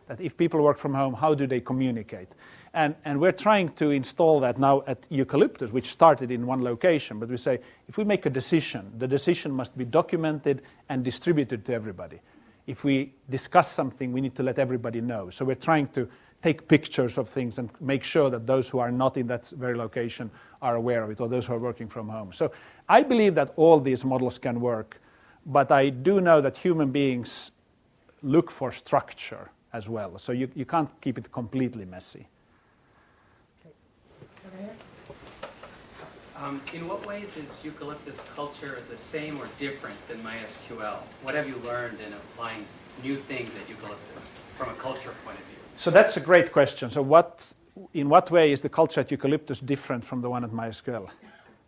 That if people work from home, how do they communicate? And, and we're trying to install that now at Eucalyptus, which started in one location. But we say, if we make a decision, the decision must be documented and distributed to everybody. If we discuss something, we need to let everybody know. So we're trying to take pictures of things and make sure that those who are not in that very location are aware of it, or those who are working from home. So I believe that all these models can work. But I do know that human beings look for structure as well. So you, you can't keep it completely messy. Um, in what ways is Eucalyptus culture the same or different than MySQL? What have you learned in applying new things at Eucalyptus from a culture point of view? So that's a great question. So what, in what way is the culture at Eucalyptus different from the one at MySQL?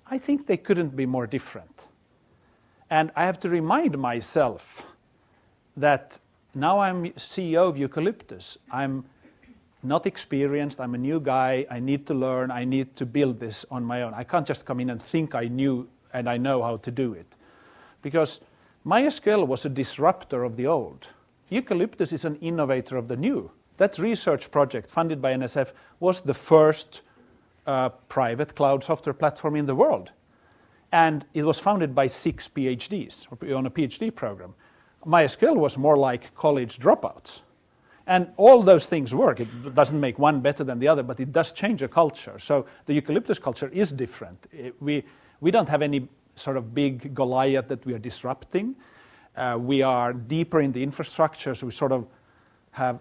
I think they couldn't be more different. And I have to remind myself that now I'm C E O of Eucalyptus. I'm not experienced, I'm a new guy, I need to learn, I need to build this on my own. I can't just come in and think I knew and I know how to do it. Because MySQL was a disruptor of the old. Eucalyptus is an innovator of the new. That research project funded by N S F was the first uh, private cloud software platform in the world. And it was founded by six PhDs on a PhD program. MySQL was more like college dropouts. And all those things work. It doesn't make one better than the other, but it does change a culture. So the Eucalyptus culture is different. It, we, we don't have any sort of big Goliath that we are disrupting. Uh, we are deeper in the infrastructure, so we sort of have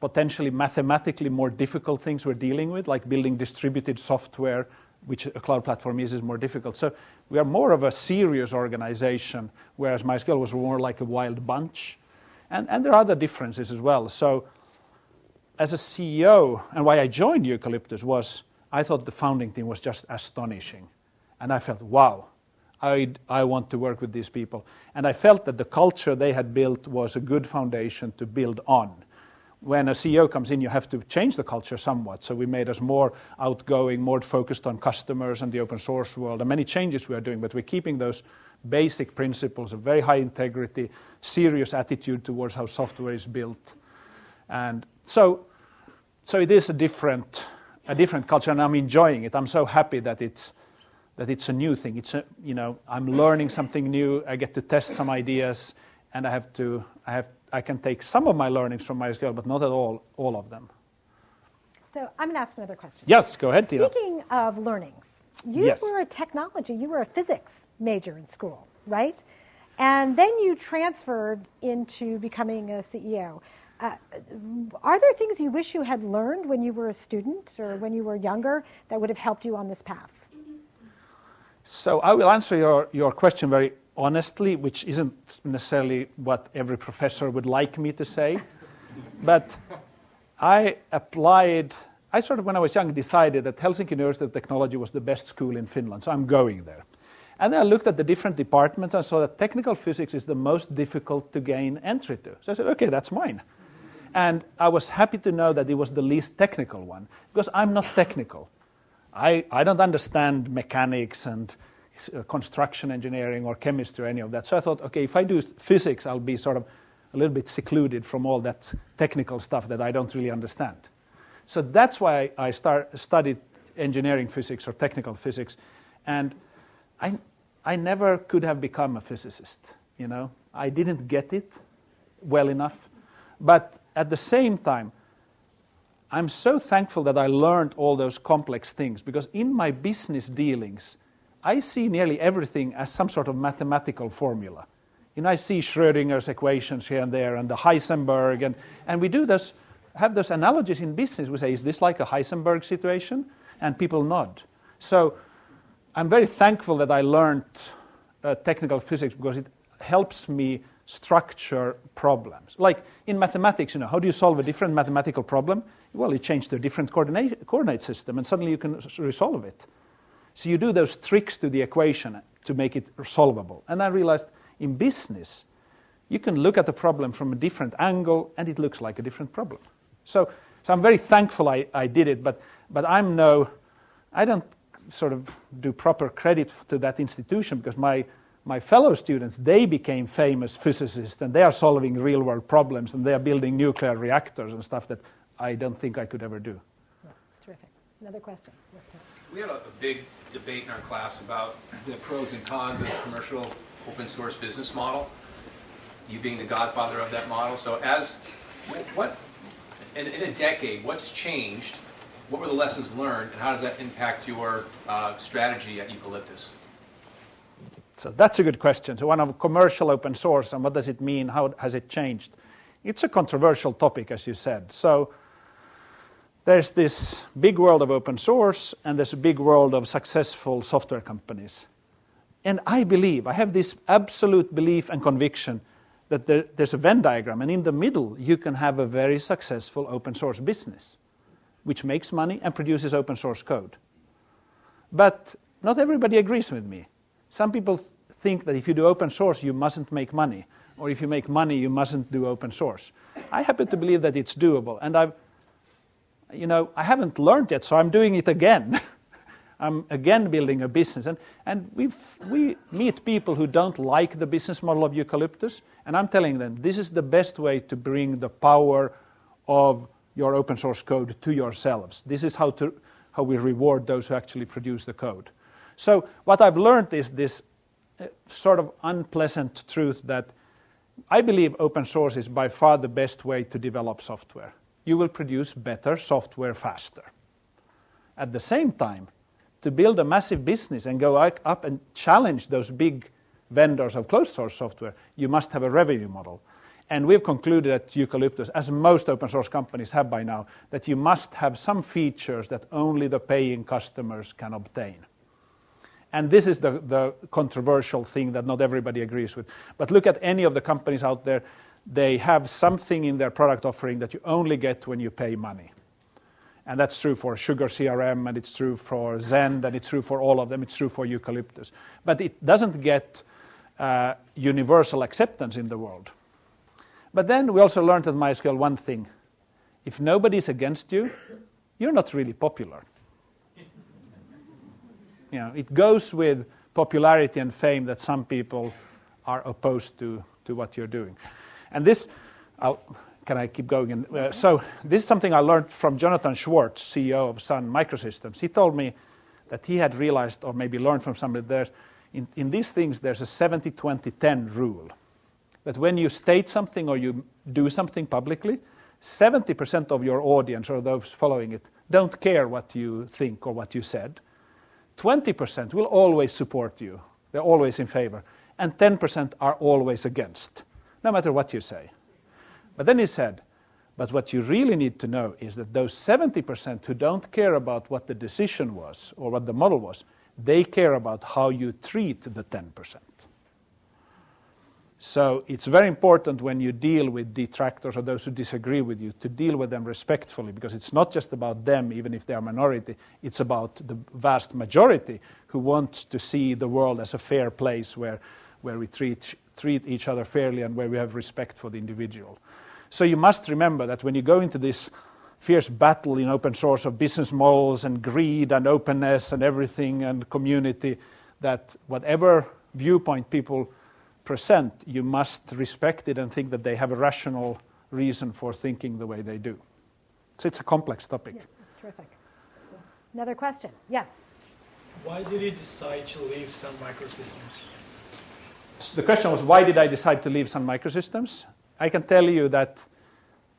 potentially mathematically more difficult things we're dealing with, like building distributed software, which a cloud platform is, is more difficult. So we are more of a serious organization, whereas MySQL was more like a wild bunch. And, and there are other differences as well. So as a C E O, and why I joined Eucalyptus was I thought the founding team was just astonishing. And I felt, wow, I, I want to work with these people. And I felt that the culture they had built was a good foundation to build on. When a C E O comes in, you have to change the culture somewhat. So we made us more outgoing, more focused on customers and the open source world, and many changes we are doing, but we're keeping those basic principles of very high integrity, serious attitude towards how software is built. And so so it is a different a different culture, and I'm enjoying it. I'm so happy that it's that it's a new thing. It's a, you know, I'm learning something new. I get to test some ideas, and I have to I have I can take some of my learnings from MySQL, but not at all all of them. So I'm going to ask another question. Yes, go ahead, Tina. Speaking of learnings, You yes. were a technology, you were a physics major in school, right? And then you transferred into becoming a C E O. Uh, are there things you wish you had learned when you were a student or when you were younger that would have helped you on this path? So I will answer your, your question very honestly, which isn't necessarily what every professor would like me to say. But I applied, I sort of, when I was young, decided that Helsinki University of Technology was the best school in Finland, so I'm going there. And then I looked at the different departments and saw that technical physics is the most difficult to gain entry to. So I said, okay, that's mine. And I was happy to know that it was the least technical one, because I'm not technical. I, I don't understand mechanics and uh, construction engineering or chemistry or any of that. So I thought, okay, if I do physics, I'll be sort of a little bit secluded from all that technical stuff that I don't really understand. So that's why I start, studied engineering physics or technical physics. And I, I never could have become a physicist, you know. I didn't get it well enough. But at the same time, I'm so thankful that I learned all those complex things, because in my business dealings, I see nearly everything as some sort of mathematical formula. You know, I see Schrödinger's equations here and there, and the Heisenberg, and, and we do this, have those analogies in business. We say, is this like a Heisenberg situation? And people nod. So I'm very thankful that I learned uh, technical physics, because it helps me structure problems. Like in mathematics, you know, how do you solve a different mathematical problem? Well, you change to a different coordinate, coordinate system, and suddenly you can resolve it. So you do those tricks to the equation to make it solvable. And I realized in business, you can look at a problem from a different angle, and it looks like a different problem. So, so I'm very thankful I, I did it, but, but I'm no, I don't sort of do proper credit to that institution, because my, my fellow students, they became famous physicists, and they are solving real-world problems, and they are building nuclear reactors and stuff that I don't think I could ever do. That's terrific. Another question. We had a, a big debate in our class about the pros and cons of the commercial open source business model, you being the godfather of that model. So as, what, in, in a decade, what's changed? What were the lessons learned, and how does that impact your uh, strategy at Eucalyptus? So that's a good question. So one of commercial open source, and what does it mean? How has it changed? It's a controversial topic, as you said. So there's this big world of open source, and there's a big world of successful software companies. And I believe, I have this absolute belief and conviction that there, there's a Venn diagram, and in the middle, you can have a very successful open source business, which makes money and produces open source code. But not everybody agrees with me. Some people th- think that if you do open source, you mustn't make money, or if you make money, you mustn't do open source. I happen to believe that it's doable, and I've, you know, I haven't learned yet, so I'm doing it again. I'm again building a business, and, and we we meet people who don't like the business model of Eucalyptus, and I'm telling them, this is the best way to bring the power of your open source code to yourselves. This is how to how we reward those who actually produce the code. So what I've learned is this uh, sort of unpleasant truth that I believe open source is by far the best way to develop software. You will produce better software faster. At the same time, to build a massive business and go up and challenge those big vendors of closed source software, you must have a revenue model. And we've concluded at Eucalyptus, as most open source companies have by now, that you must have some features that only the paying customers can obtain. And this is the, the controversial thing that not everybody agrees with. But look at any of the companies out there, they have something in their product offering that you only get when you pay money. And that's true for SugarCRM, and it's true for Zend, and it's true for all of them, it's true for Eucalyptus. But it doesn't get uh, universal acceptance in the world. But then we also learned at MySQL one thing. If nobody's against you, you're not really popular. You know, it goes with popularity and fame that some people are opposed to, to what you're doing. And this, I'll, can I keep going? And, uh, so this is something I learned from Jonathan Schwartz, C E O of Sun Microsystems. He told me that he had realized, or maybe learned from somebody, that in, in these things there's a seventy twenty ten rule. That when you state something or you do something publicly, seventy percent of your audience or those following it don't care what you think or what you said. twenty percent will always support you. They're always in favor. And ten percent are always against, no matter what you say. But then he said, but what you really need to know is that those seventy percent who don't care about what the decision was or what the model was, they care about how you treat the ten percent. So it's very important when you deal with detractors or those who disagree with you to deal with them respectfully, because it's not just about them, even if they are a minority. It's about the vast majority who wants to see the world as a fair place where, where we treat, treat each other fairly and where we have respect for the individual. So you must remember that when you go into this fierce battle in open source of business models and greed and openness and everything and community, that whatever viewpoint people present, you must respect it and think that they have a rational reason for thinking the way they do. So it's a complex topic. Yeah, that's terrific. Another question. Yes? Why did you decide to leave Sun Microsystems? So the question was, why did I decide to leave Sun Microsystems? I can tell you that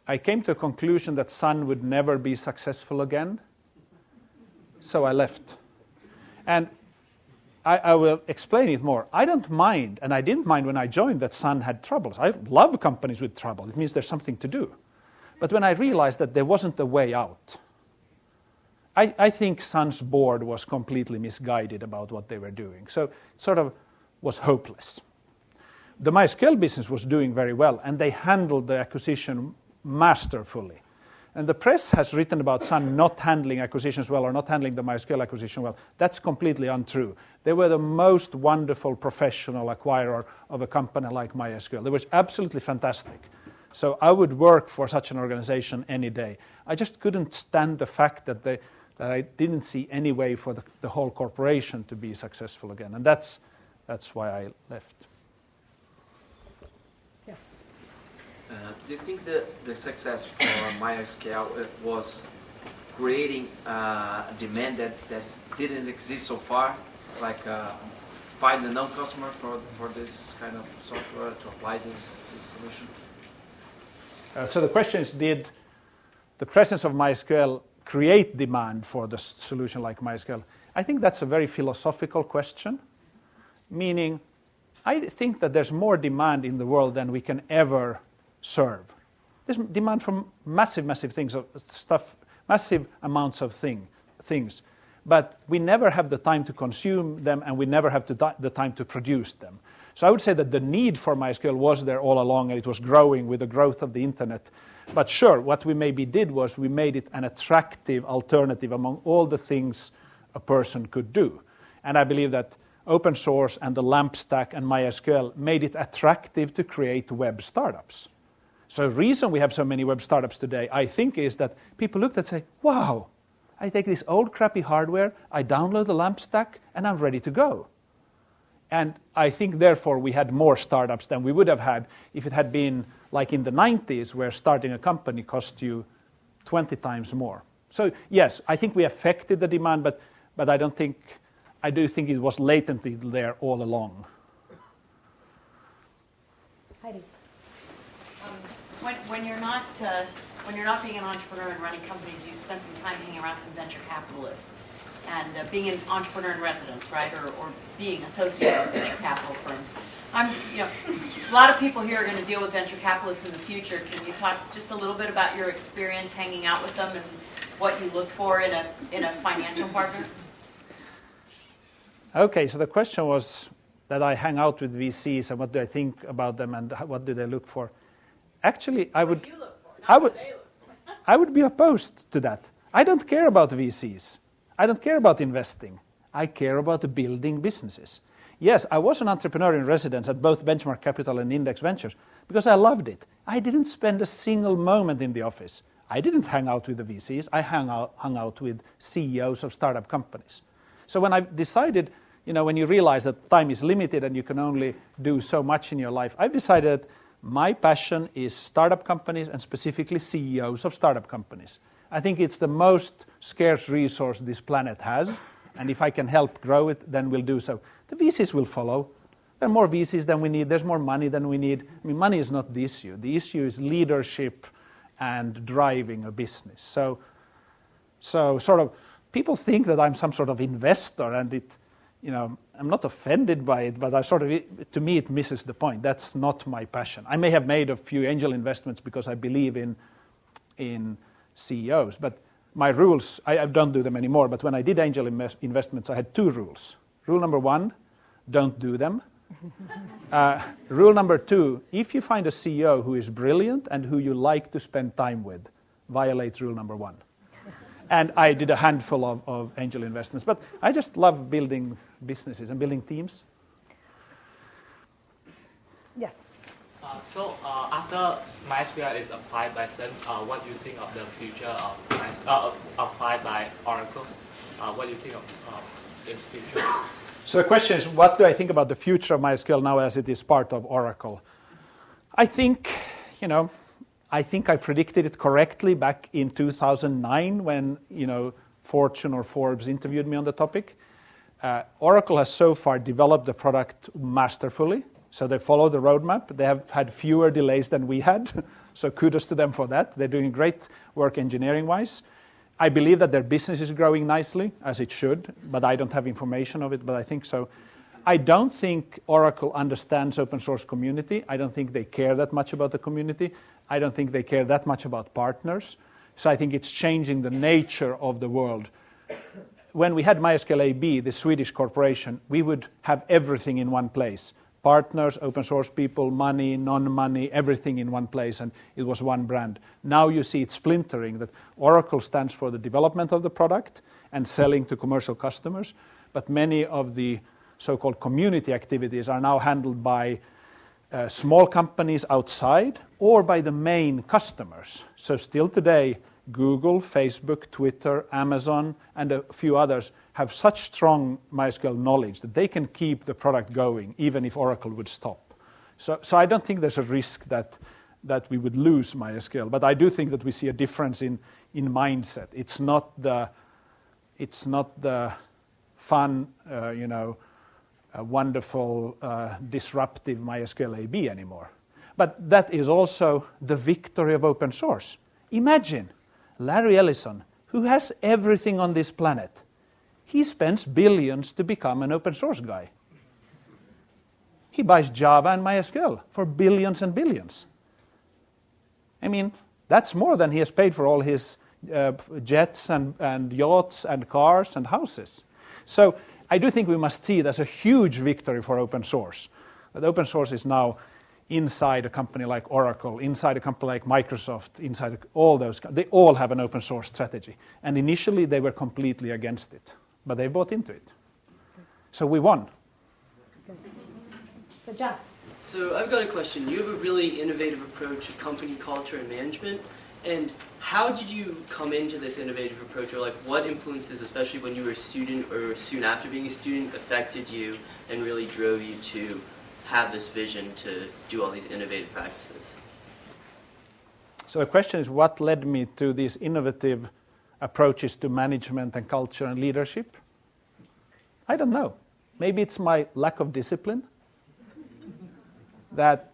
I came to a conclusion that Sun would never be successful again. So I left. And I, I will explain it more. I don't mind, and I didn't mind when I joined that Sun had troubles. I love companies with trouble. It means there's something to do. But when I realized that there wasn't a way out, I, I think Sun's board was completely misguided about what they were doing. So it sort of was hopeless. The MySQL business was doing very well, and they handled the acquisition masterfully. And the press has written about Sun not handling acquisitions well or not handling the MySQL acquisition well. That's completely untrue. They were the most wonderful professional acquirer of a company like MySQL. They were absolutely fantastic. So I would work for such an organization any day. I just couldn't stand the fact that, they, that I didn't see any way for the, the whole corporation to be successful again. And that's, that's why I left. Uh, do you think the, the success for MySQL was creating uh, a demand that, that didn't exist so far, like uh, find a known customer for for this kind of software to apply this, this solution? Uh, so the question is, did the presence of MySQL create demand for the solution like MySQL? I think that's a very philosophical question, meaning I think that there's more demand in the world than we can ever serve. There's demand from massive, massive things of stuff, massive amounts of thing, things, but we never have the time to consume them, and we never have to the time to produce them. So I would say that the need for MySQL was there all along, and it was growing with the growth of the internet. But sure, what we maybe did was we made it an attractive alternative among all the things a person could do, and I believe that open source and the LAMP stack and MySQL made it attractive to create web startups. So the reason we have so many web startups today, I think, is that people looked and say, wow, I take this old crappy hardware, I download the LAMP stack, and I'm ready to go. And I think, therefore, we had more startups than we would have had if it had been like in the nineties, where starting a company cost you twenty times more. So yes, I think we affected the demand, but, but I don't think, I do think it was latently there all along. Heidi. When, when you're not uh, when you're not being an entrepreneur and running companies, you spend some time hanging around some venture capitalists and uh, being an entrepreneur in residence, right? Or, or being associated with venture capital firms. I'm, you know, a lot of people here are going to deal with venture capitalists in the future. Can you talk just a little bit about your experience hanging out with them and what you look for in a in a financial partner? Okay, so the question was that I hang out with V Cs and what do I think about them and what do they look for? Actually, I would, I would, I would be opposed to that. I don't care about V Cs. I don't care about investing. I care about building businesses. Yes, I was an entrepreneur in residence at both Benchmark Capital and Index Ventures because I loved it. I didn't spend a single moment in the office. I didn't hang out with the V Cs. I hung out, hung out with C E Os of startup companies. So when I decided, you know, when you realize that time is limited and you can only do so much in your life, I've decided my passion is startup companies and specifically C E Os of startup companies. I think it's the most scarce resource this planet has, and if I can help grow it, then we'll do so. The V Cs will follow. There are more V Cs than we need. There's more money than we need. I mean, money is not the issue. The issue is leadership and driving a business. So, so sort of people think that I'm some sort of investor, and it, you know, I'm not offended by it, but I sort of, to me, it misses the point. That's not my passion. I may have made a few angel investments because I believe in in C E Os, but my rules, I, I don't do them anymore, but when I did angel invest investments, I had two rules. Rule number one, don't do them. Uh, rule number two, if you find a C E O who is brilliant and who you like to spend time with, violate rule number one. And I did a handful of, of angel investments, but I just love building businesses and building teams. Yes. Uh, so uh, after MySQL is applied by Sun, uh, what do you think of the future of MySQL uh, applied by Oracle? Uh, what do you think of uh, its future? So the question is, what do I think about the future of MySQL now as it is part of Oracle? I think, you know, I think I predicted it correctly back in two thousand nine when, you know, Fortune or Forbes interviewed me on the topic. Uh, Oracle has so far developed the product masterfully. So they follow the roadmap. They have had fewer delays than we had. So kudos to them for that. They're doing great work engineering-wise. I believe that their business is growing nicely, as it should, but I don't have information of it, but I think so. I don't think Oracle understands open source community. I don't think they care that much about the community. I don't think they care that much about partners. So I think it's changing the nature of the world. When we had MySQL A B, the Swedish corporation, we would have everything in one place. Partners, open source people, money, non-money, everything in one place, and it was one brand. Now you see it splintering, that Oracle stands for the development of the product and selling to commercial customers, but many of the so-called community activities are now handled by uh, small companies outside or by the main customers. So still today, Google, Facebook, Twitter, Amazon, and a few others have such strong MySQL knowledge that they can keep the product going even if Oracle would stop. So, so I don't think there's a risk that, that we would lose MySQL, but I do think that we see a difference in, in mindset. It's not the, it's not the fun, uh, you know, uh, wonderful, uh, disruptive MySQL A B anymore. But that is also the victory of open source. Imagine Larry Ellison, who has everything on this planet, he spends billions to become an open source guy. He buys Java and MySQL for billions and billions. I mean, that's more than he has paid for all his uh, jets and, and yachts and cars and houses. So I do think we must see it as a huge victory for open source. That open source is now inside a company like Oracle, inside a company like Microsoft, inside all those. They all have an open source strategy. And initially they were completely against it. But they bought into it. So we won. Good job. So I've got a question. You have a really innovative approach to company culture and management. And how did you come into this innovative approach? Or like what influences, especially when you were a student or soon after being a student, affected you and really drove you to have this vision to do all these innovative practices? So the question is, what led me to these innovative approaches to management and culture and leadership? I don't know. Maybe it's my lack of discipline, that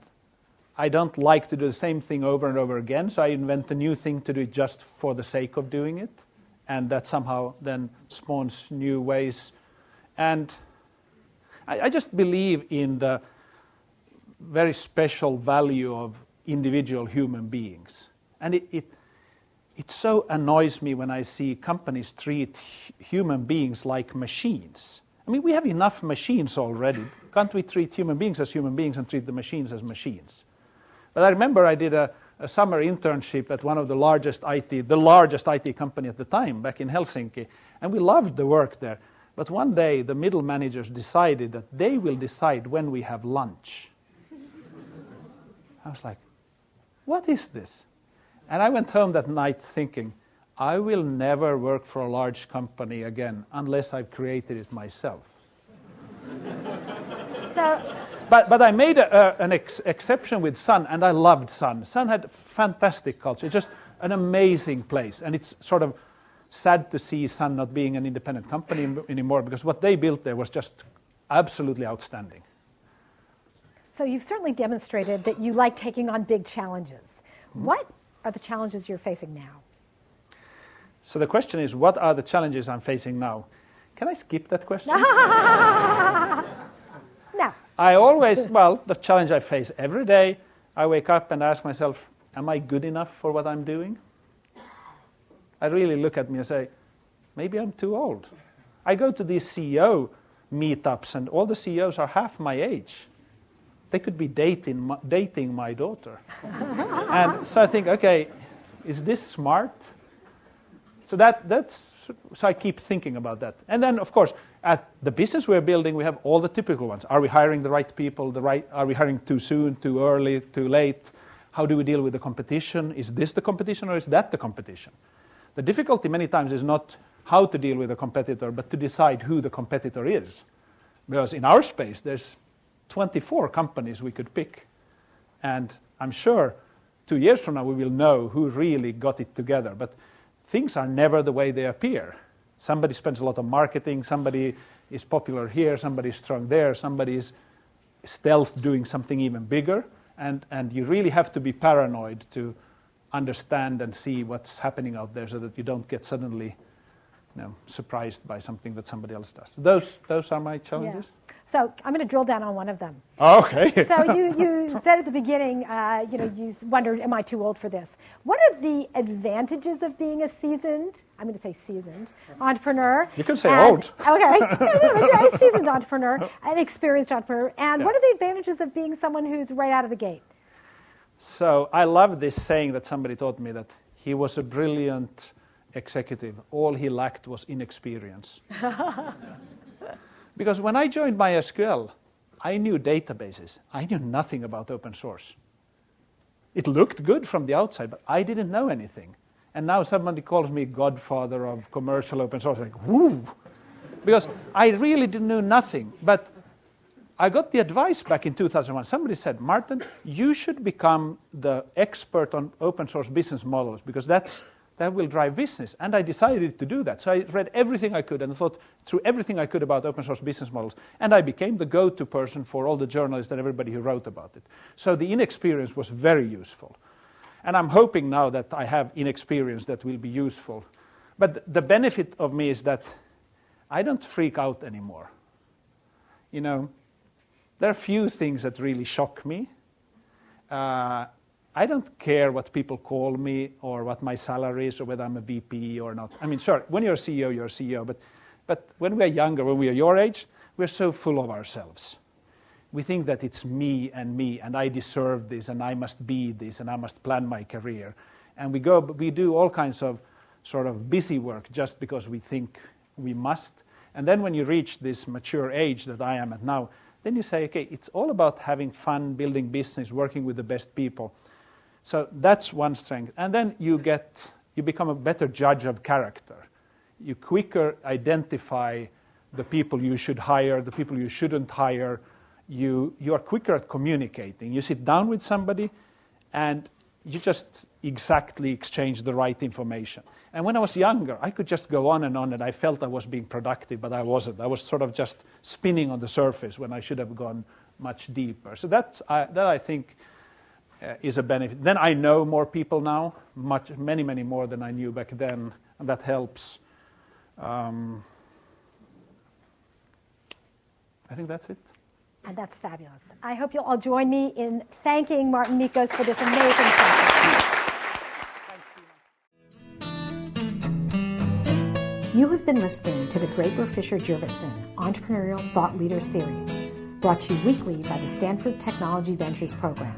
I don't like to do the same thing over and over again, so I invent a new thing to do just for the sake of doing it, and that somehow then spawns new ways. And I, I just believe in the very special value of individual human beings. And it, it It so annoys me when I see companies treat human beings like machines. I mean, we have enough machines already. Can't we treat human beings as human beings and treat the machines as machines? But I remember I did a, a summer internship at one of the largest I T, the largest I T company at the time, back in Helsinki, and we loved the work there. But one day, the middle managers decided that they will decide when we have lunch. I was like, what is this? And I went home that night thinking, I will never work for a large company again unless I've created it myself. So, but, but I made a, a, an ex exception with Sun, and I loved Sun. Sun had fantastic culture, just an amazing place. And it's sort of sad to see Sun not being an independent company anymore, because what they built there was just absolutely outstanding. So you've certainly demonstrated that you like taking on big challenges. Mm-hmm. What are the challenges you're facing now? So the question is, what are the challenges I'm facing now? Can I skip that question? No. I always, well, the challenge I face every day, I wake up and ask myself, am I good enough for what I'm doing? I really look at me and say, maybe I'm too old. I go to these C E O meetups, and all the C E Os are half my age. They could be dating my, dating my daughter. And so I think, okay, is this smart? So that that's so I keep thinking about that. And then, of course, at the business we're building, we have all the typical ones. Are we hiring the right people? The right? Are we hiring too soon, too early, too late? How do we deal with the competition? Is this the competition or is that the competition? The difficulty many times is not how to deal with a competitor, but to decide who the competitor is. Because in our space, there's twenty-four companies we could pick. And I'm sure two years from now, we will know who really got it together. But things are never the way they appear. Somebody spends a lot on marketing. Somebody is popular here. Somebody is strong there. Somebody is stealth doing something even bigger. And, and you really have to be paranoid to understand and see what's happening out there so that you don't get suddenly you know, surprised by something that somebody else does. Those, those are my challenges. Yeah. So I'm going to drill down on one of them. Okay. So you, you said at the beginning, uh, you know, you wondered, am I too old for this? What are the advantages of being a seasoned, I'm going to say seasoned, entrepreneur? You can say and, old. Okay. A seasoned entrepreneur, an experienced entrepreneur. And yeah. What are the advantages of being someone who's right out of the gate? So I love this saying that somebody taught me, that he was a brilliant executive. All he lacked was inexperience. Because when I joined MySQL, I knew databases. I knew nothing about open source. It looked good from the outside, but I didn't know anything. And now somebody calls me godfather of commercial open source. I'm like, woo! Because I really didn't know nothing. But I got the advice back in two thousand one. Somebody said, Mårten, you should become the expert on open source business models, because that's that will drive business. And I decided to do that. So I read everything I could and thought through everything I could about open source business models. And I became the go-to person for all the journalists and everybody who wrote about it. So the inexperience was very useful. And I'm hoping now that I have inexperience that will be useful. But the benefit of me is that I don't freak out anymore. You know, there are few things that really shock me. Uh, I don't care what people call me or what my salary is or whether I'm a V P or not. I mean, sure, when you're a C E O, you're a C E O. But, but when we're younger, when we're your age, we're so full of ourselves. We think that it's me and me, and I deserve this, and I must be this, and I must plan my career. And we go, we do all kinds of sort of busy work just because we think we must. And then when you reach this mature age that I am at now, then you say, okay, it's all about having fun, building business, working with the best people. So that's one strength. And then you get, you become a better judge of character. You quicker identify the people you should hire, the people you shouldn't hire. You, you are quicker at communicating. You sit down with somebody and you just exactly exchange the right information. And when I was younger, I could just go on and on, and I felt I was being productive, but I wasn't. I was sort of just spinning on the surface when I should have gone much deeper. So that's, I, that I think... Uh, is a benefit. Then I know more people now, much, many, many more than I knew back then, and that helps. Um, I think that's it. And that's fabulous. I hope you'll all join me in thanking Mårten Mickos for this amazing session. You have been listening to the Draper Fisher Jurvetson Entrepreneurial Thought Leader Series, brought to you weekly by the Stanford Technology Ventures Program.